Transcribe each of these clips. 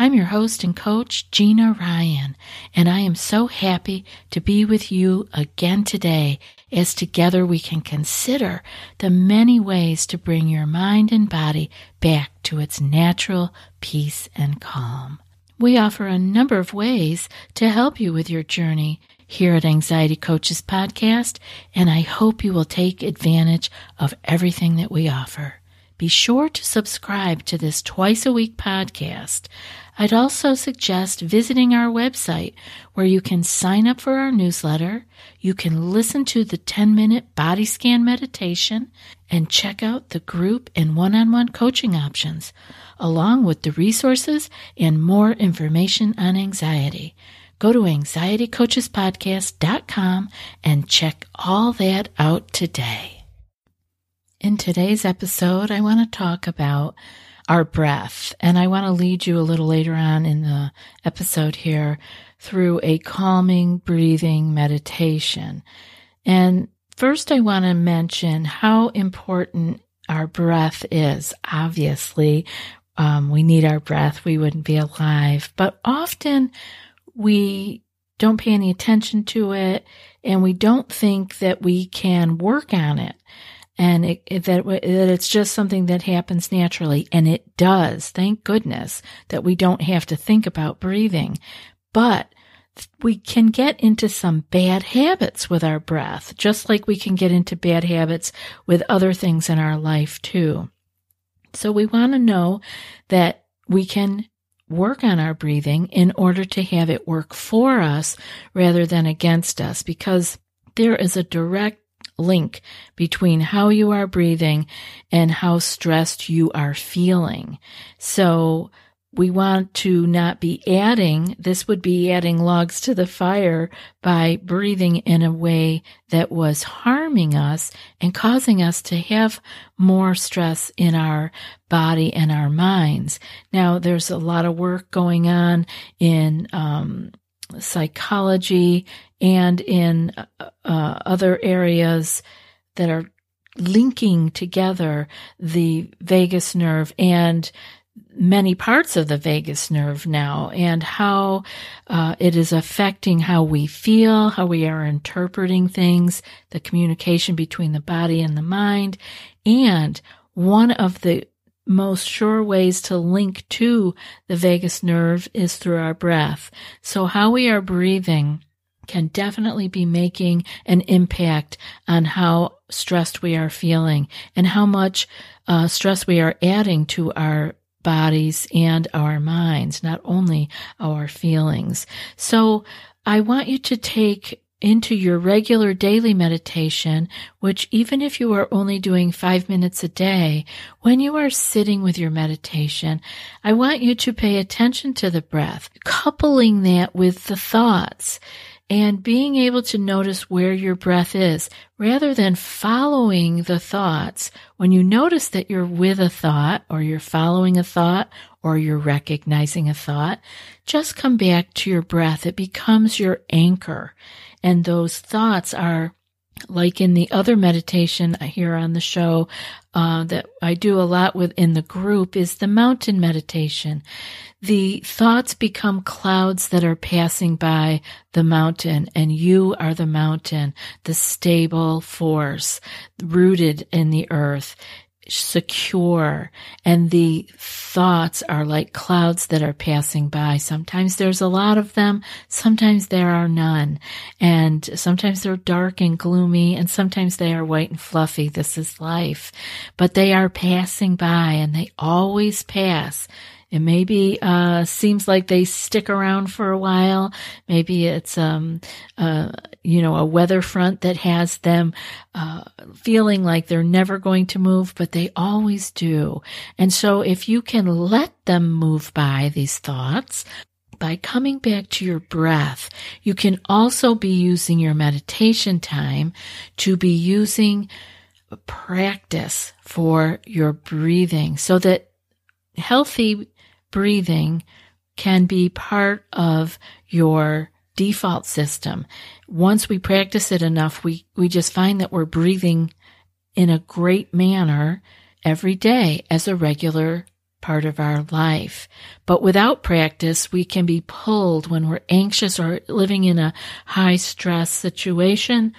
I'm your host and coach, Gina Ryan, and I am so happy to be with you again today as together we can consider the many ways to bring your mind and body back to its natural peace and calm. We offer a number of ways to help you with your journey here at Anxiety Coaches Podcast, and I hope you will take advantage of everything that we offer. Be sure to subscribe to this twice-a-week podcast. I'd also suggest visiting our website where you can sign up for our newsletter, you can listen to the 10-minute body scan meditation, and check out the group and one-on-one coaching options, along with the resources and more information on anxiety. Go to anxietycoachespodcast.com and check all that out today. In today's episode, I want to talk about our breath, and I want to lead you a little later on in the episode here through a calming breathing meditation. And first, I want to mention how important our breath is. Obviously, we need our breath. We wouldn't be alive, but often we don't pay any attention to it, and we don't think that we can work on it. And that it's just something that happens naturally. And it does. Thank goodness that we don't have to think about breathing. But we can get into some bad habits with our breath, just like we can get into bad habits with other things in our life too. So we want to know that we can work on our breathing in order to have it work for us rather than against us, because there is a direct link between how you are breathing and how stressed you are feeling. So we want to not be adding logs to the fire by breathing in a way that was harming us and causing us to have more stress in our body and our minds. Now, there's a lot of work going on in psychology and in other areas that are linking together the vagus nerve and many parts of the vagus nerve now, and how it is affecting how we feel, how we are interpreting things, the communication between the body and the mind. And one of the most sure ways to link to the vagus nerve is through our breath. So how we are breathing can definitely be making an impact on how stressed we are feeling and how much stress we are adding to our bodies and our minds, not only our feelings. So I want you to take into your regular daily meditation, which even if you are only doing 5 minutes a day, when you are sitting with your meditation, I want you to pay attention to the breath, coupling that with the thoughts and being able to notice where your breath is rather than following the thoughts. When you notice that you're with a thought or you're following a thought or you're recognizing a thought, just come back to your breath. It becomes your anchor. And those thoughts are, like in the other meditation here on the show that I do a lot with in the group, is the mountain meditation. The thoughts become clouds that are passing by the mountain, and you are the mountain, the stable force, rooted in the earth, secure. And the thoughts are like clouds that are passing by. Sometimes there's a lot of them, sometimes there are none, and sometimes they're dark and gloomy, and sometimes they are white and fluffy. This is life, but they are passing by, and they always pass. It maybe seems like they stick around for a while. Maybe it's a weather front that has them feeling like they're never going to move, but they always do. And so if you can let them move by, these thoughts, by coming back to your breath, you can also be using your meditation time to be using practice for your breathing so that healthy breathing can be part of your default system. Once we practice it enough, we just find that we're breathing in a great manner every day as a regular part of our life. But without practice, we can be pulled when we're anxious or living in a high stress situation.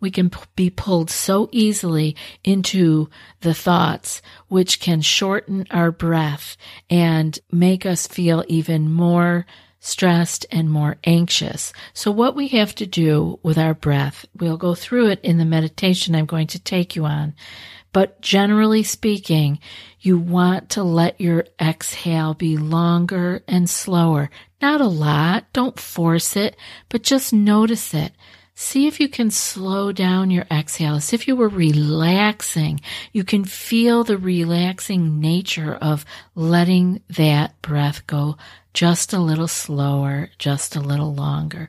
We can be pulled so easily into the thoughts, which can shorten our breath and make us feel even more stressed and more anxious. So what we have to do with our breath, we'll go through it in the meditation I'm going to take you on. But generally speaking, you want to let your exhale be longer and slower. Not a lot, don't force it, but just notice it. See if you can slow down your exhale, as if you were relaxing. You can feel the relaxing nature of letting that breath go just a little slower, just a little longer.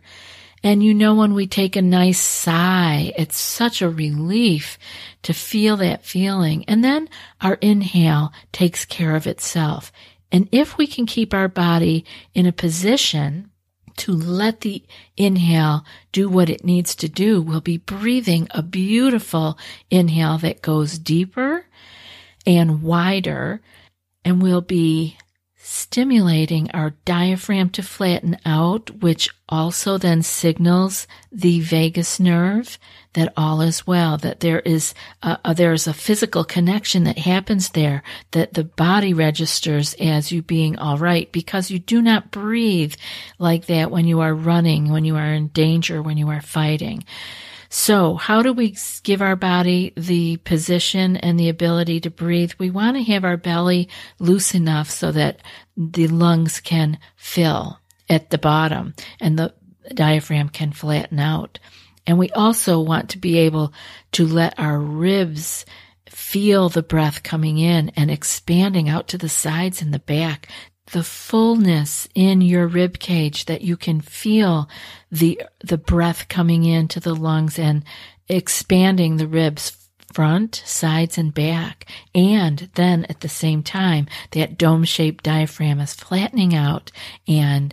And you know, when we take a nice sigh, it's such a relief to feel that feeling. And then our inhale takes care of itself. And if we can keep our body in a position to let the inhale do what it needs to do, we'll be breathing a beautiful inhale that goes deeper and wider, and we'll be stimulating our diaphragm to flatten out, which also then signals the vagus nerve that all is well, that there is a physical connection that happens there, that the body registers as you being all right, because you do not breathe like that when you are running, when you are in danger, when you are fighting. So how do we give our body the position and the ability to breathe? We want to have our belly loose enough so that the lungs can fill at the bottom and the diaphragm can flatten out. And we also want to be able to let our ribs feel the breath coming in and expanding out to the sides and the back. The fullness in your rib cage, that you can feel the breath coming into the lungs and expanding the ribs, front, sides, and back. And then at the same time, that dome-shaped diaphragm is flattening out and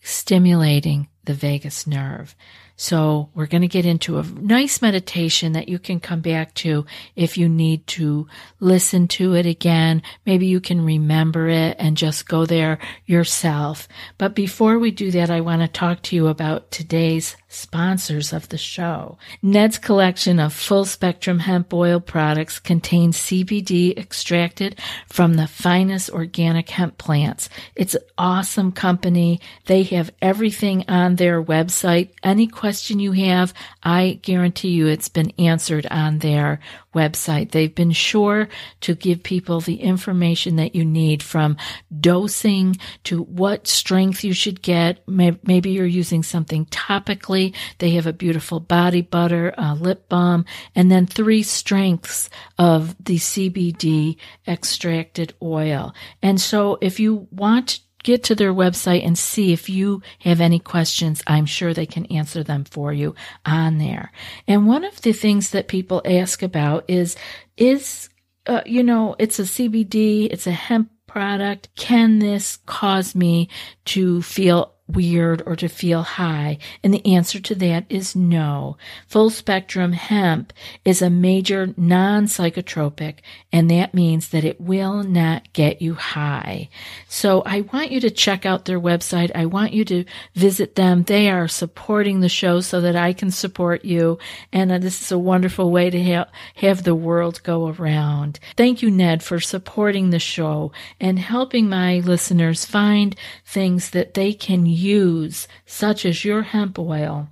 stimulating the vagus nerve. So we're going to get into a nice meditation that you can come back to if you need to listen to it again. Maybe you can remember it and just go there yourself. But before we do that, I want to talk to you about today's sponsors of the show. Ned's collection of full-spectrum hemp oil products contains CBD extracted from the finest organic hemp plants. It's an awesome company. They have everything on their website. Any question you have, I guarantee you it's been answered on their website. They've been sure to give people the information that you need, from dosing to what strength you should get. Maybe you're using something topically. They have a beautiful body butter, a lip balm, and then 3 strengths of the CBD extracted oil. And so if you want to get to their website and see if you have any questions, I'm sure they can answer them for you on there. And one of the things that people ask about is it's a CBD, it's a hemp product. Can this cause me to feel weird or to feel high? And the answer to that is no. Full spectrum hemp is a major non-psychotropic, and that means that it will not get you high. So I want you to check out their website. I want you to visit them. They are supporting the show so that I can support you, and this is a wonderful way to have the world go around. Thank you, Ned, for supporting the show and helping my listeners find things that they can use, such as your hemp oil,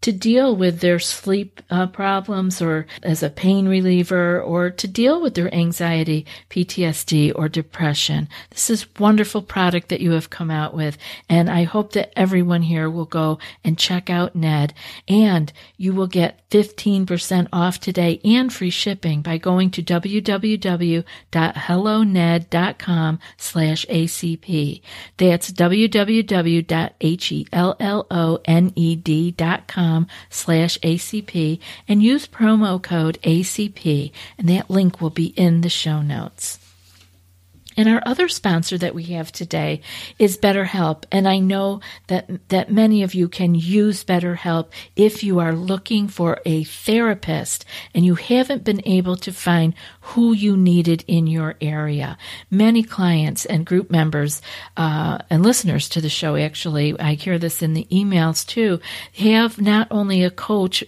to deal with their sleep problems, or as a pain reliever, or to deal with their anxiety, PTSD, or depression. This is a wonderful product that you have come out with, and I hope that everyone here will go and check out Ned, and you will get 15% off today and free shipping by going to www.helloned.com/ACP. That's www.helloned.com BetterHelp.com/ACP and use promo code ACP, and that link will be in the show notes. And our other sponsor that we have today is BetterHelp. And I know that many of you can use BetterHelp if you are looking for a therapist and you haven't been able to find who you needed in your area. Many clients and group members and listeners to the show, actually, I hear this in the emails too, have not only a coach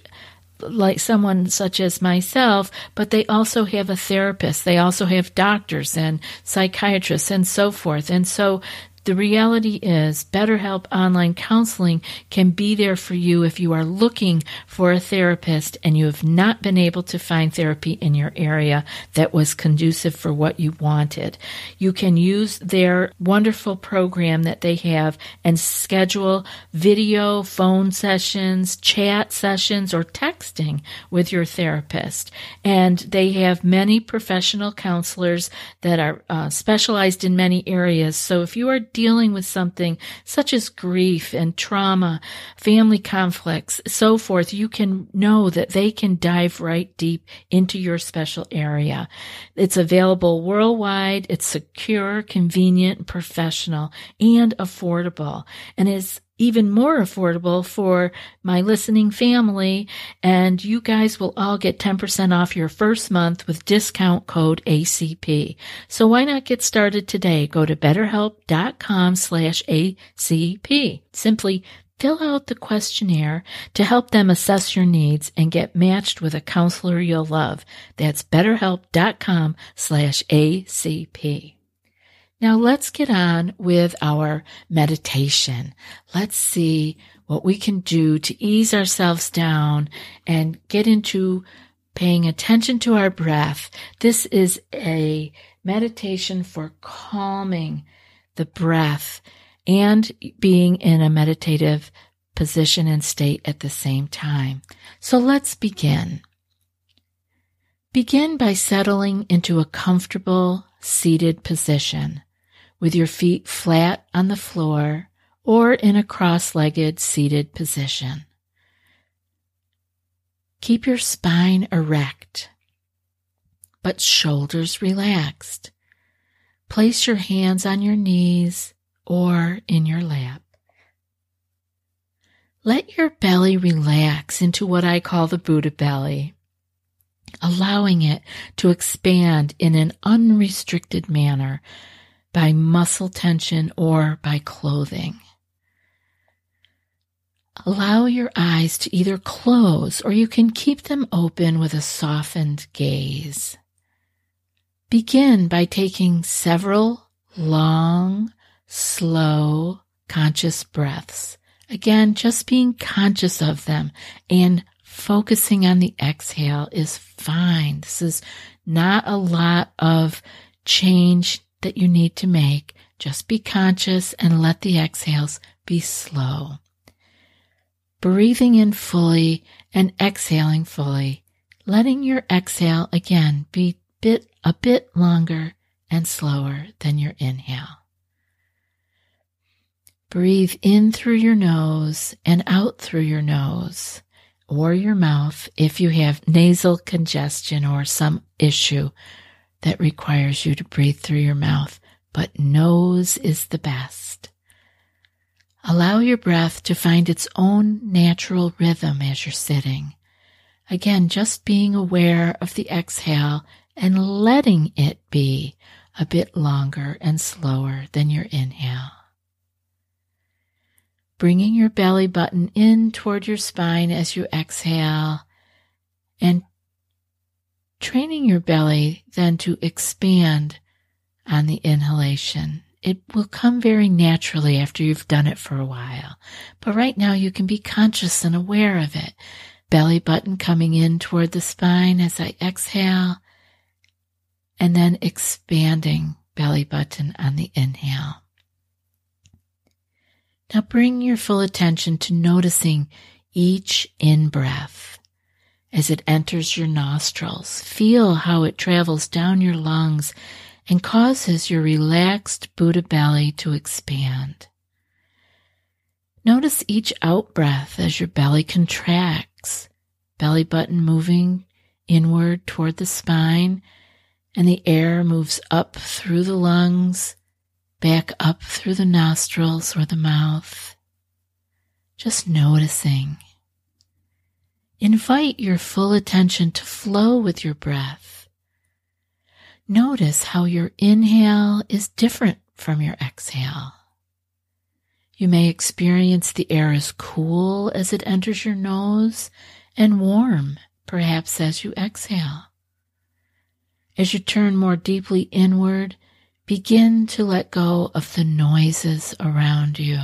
like someone such as myself, but they also have a therapist. They also have doctors and psychiatrists and so forth. And so the reality is BetterHelp Online Counseling can be there for you if you are looking for a therapist and you have not been able to find therapy in your area that was conducive for what you wanted. You can use their wonderful program that they have and schedule video, phone sessions, chat sessions, or texting with your therapist. And they have many professional counselors that are specialized in many areas. So if you are dealing with something such as grief and trauma, family conflicts, so forth, you can know that they can dive right deep into your special area. It's available worldwide. It's secure, convenient, professional, and affordable. And it's even more affordable for my listening family, and you guys will all get 10% off your first month with discount code ACP. So why not get started today? Go to BetterHelp.com/ACP. Simply fill out the questionnaire to help them assess your needs and get matched with a counselor you'll love. That's BetterHelp.com/ACP. Now let's get on with our meditation. Let's see what we can do to ease ourselves down and get into paying attention to our breath. This is a meditation for calming the breath and being in a meditative position and state at the same time. So let's begin. Begin by settling into a comfortable seated position, with your feet flat on the floor or in a cross-legged seated position. Keep your spine erect, but shoulders relaxed. Place your hands on your knees or in your lap. Let your belly relax into what I call the Buddha belly, allowing it to expand in an unrestricted manner by muscle tension or by clothing. Allow your eyes to either close or you can keep them open with a softened gaze. Begin by taking several long, slow, conscious breaths. Again, just being conscious of them and focusing on the exhale is fine. This is not a lot of change that you need to make. Just be conscious and let the exhales be slow. Breathing in fully and exhaling fully, letting your exhale again be a bit longer and slower than your inhale. Breathe in through your nose and out through your nose or your mouth if you have nasal congestion or some issue that requires you to breathe through your mouth, but nose is the best. Allow your breath to find its own natural rhythm as you're sitting. Again, just being aware of the exhale and letting it be a bit longer and slower than your inhale. Bringing your belly button in toward your spine as you exhale and training your belly then to expand on the inhalation. It will come very naturally after you've done it for a while. But right now you can be conscious and aware of it. Belly button coming in toward the spine as I exhale, and then expanding belly button on the inhale. Now bring your full attention to noticing each in-breath. As it enters your nostrils, feel how it travels down your lungs and causes your relaxed Buddha belly to expand. Notice each out-breath as your belly contracts, belly button moving inward toward the spine, and the air moves up through the lungs, back up through the nostrils or the mouth. Just noticing. Invite your full attention to flow with your breath. Notice how your inhale is different from your exhale. You may experience the air as cool as it enters your nose and warm, perhaps, as you exhale. As you turn more deeply inward, begin to let go of the noises around you.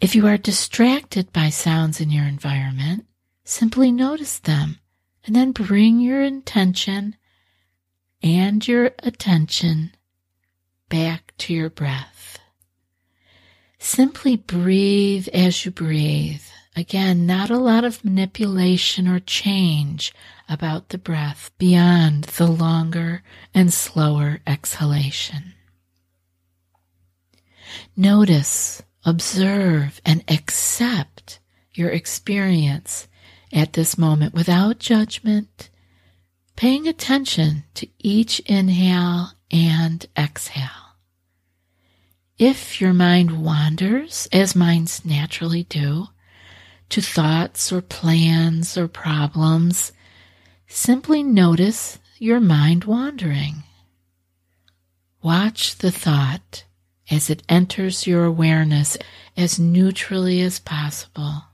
If you are distracted by sounds in your environment, simply notice them and then bring your intention and your attention back to your breath. Simply breathe as you breathe. Again, not a lot of manipulation or change about the breath beyond the longer and slower exhalation. Notice, observe, and accept your experience at this moment without judgment, paying attention to each inhale and exhale. If your mind wanders, as minds naturally do, to thoughts or plans or problems, simply notice your mind wandering. Watch the thought as it enters your awareness as neutrally as possible.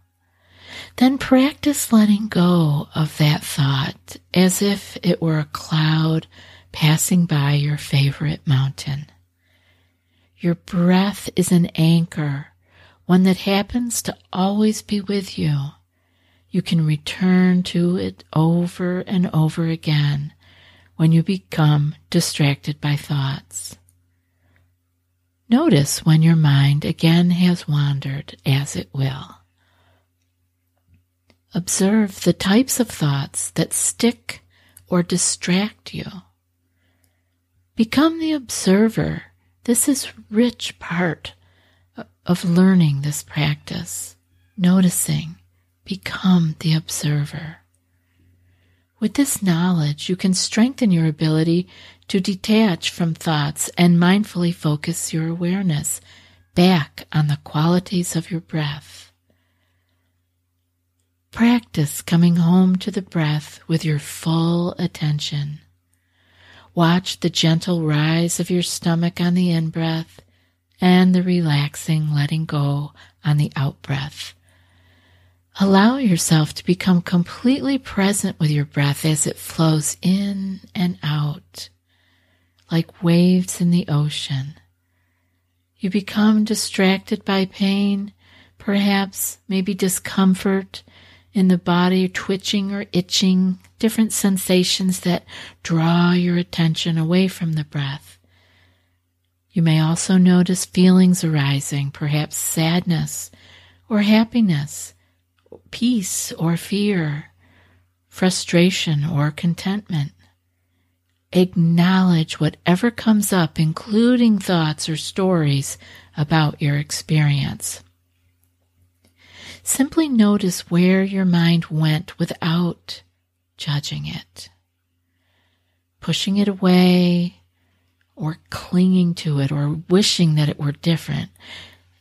Then practice letting go of that thought as if it were a cloud passing by your favorite mountain. Your breath is an anchor, one that happens to always be with you. You can return to it over and over again when you become distracted by thoughts. Notice when your mind again has wandered, as it will. Observe the types of thoughts that stick or distract you. Become the observer. This is a rich part of learning this practice, noticing, become the observer. With this knowledge, you can strengthen your ability to detach from thoughts and mindfully focus your awareness back on the qualities of your breath. Practice coming home to the breath with your full attention. Watch the gentle rise of your stomach on the in-breath and the relaxing letting go on the out-breath. Allow yourself to become completely present with your breath as it flows in and out, like waves in the ocean. You become distracted by pain, perhaps maybe discomfort in the body, twitching or itching, different sensations that draw your attention away from the breath. You may also notice feelings arising, perhaps sadness or happiness, peace or fear, frustration or contentment. Acknowledge whatever comes up, including thoughts or stories about your experience. Simply notice where your mind went without judging it, pushing it away, or clinging to it, or wishing that it were different.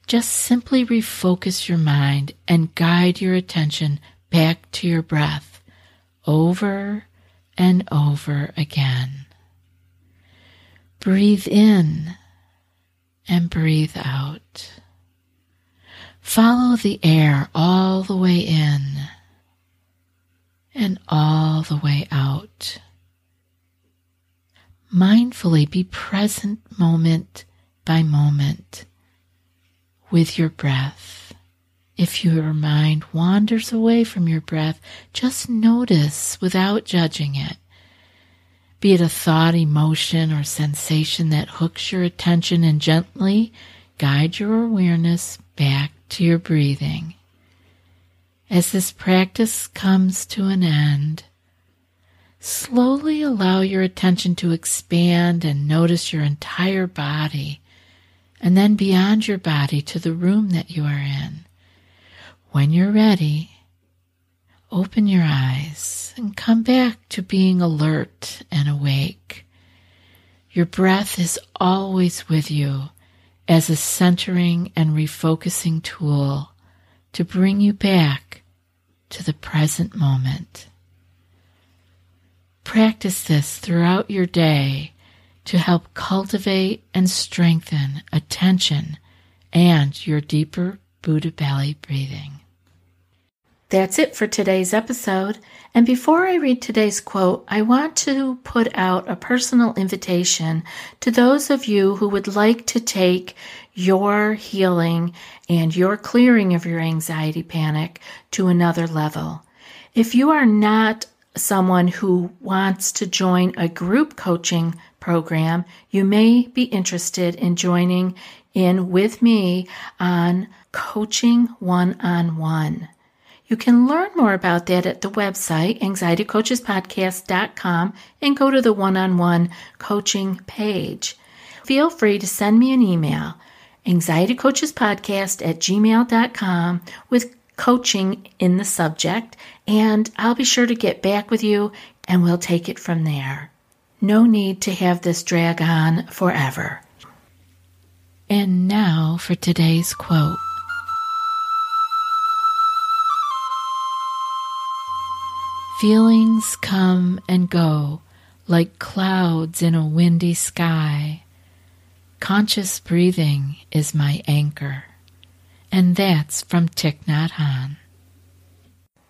Just simply refocus your mind and guide your attention back to your breath over and over again. Breathe in and breathe out. Follow the air all the way in and all the way out. Mindfully be present moment by moment with your breath. If your mind wanders away from your breath, just notice without judging it. Be it a thought, emotion, or sensation that hooks your attention, and gently guide your awareness back to your breathing. As this practice comes to an end, slowly allow your attention to expand and notice your entire body and then beyond your body to the room that you are in. When you're ready, open your eyes and come back to being alert and awake. Your breath is always with you as a centering and refocusing tool to bring you back to the present moment. Practice this throughout your day to help cultivate and strengthen attention and your deeper Buddha belly breathing. That's it for today's episode, and before I read today's quote, I want to put out a personal invitation to those of you who would like to take your healing and your clearing of your anxiety panic to another level. If you are not someone who wants to join a group coaching program, you may be interested in joining in with me on coaching one-on-one. You can learn more about that at the website, anxietycoachespodcast.com, and go to the one-on-one coaching page. Feel free to send me an email, anxietycoachespodcast@gmail.com, with coaching in the subject, and I'll be sure to get back with you, and we'll take it from there. No need to have this drag on forever. And now for today's quote. Feelings come and go like clouds in a windy sky. Conscious breathing is my anchor. And that's from Thich Nhat Hanh.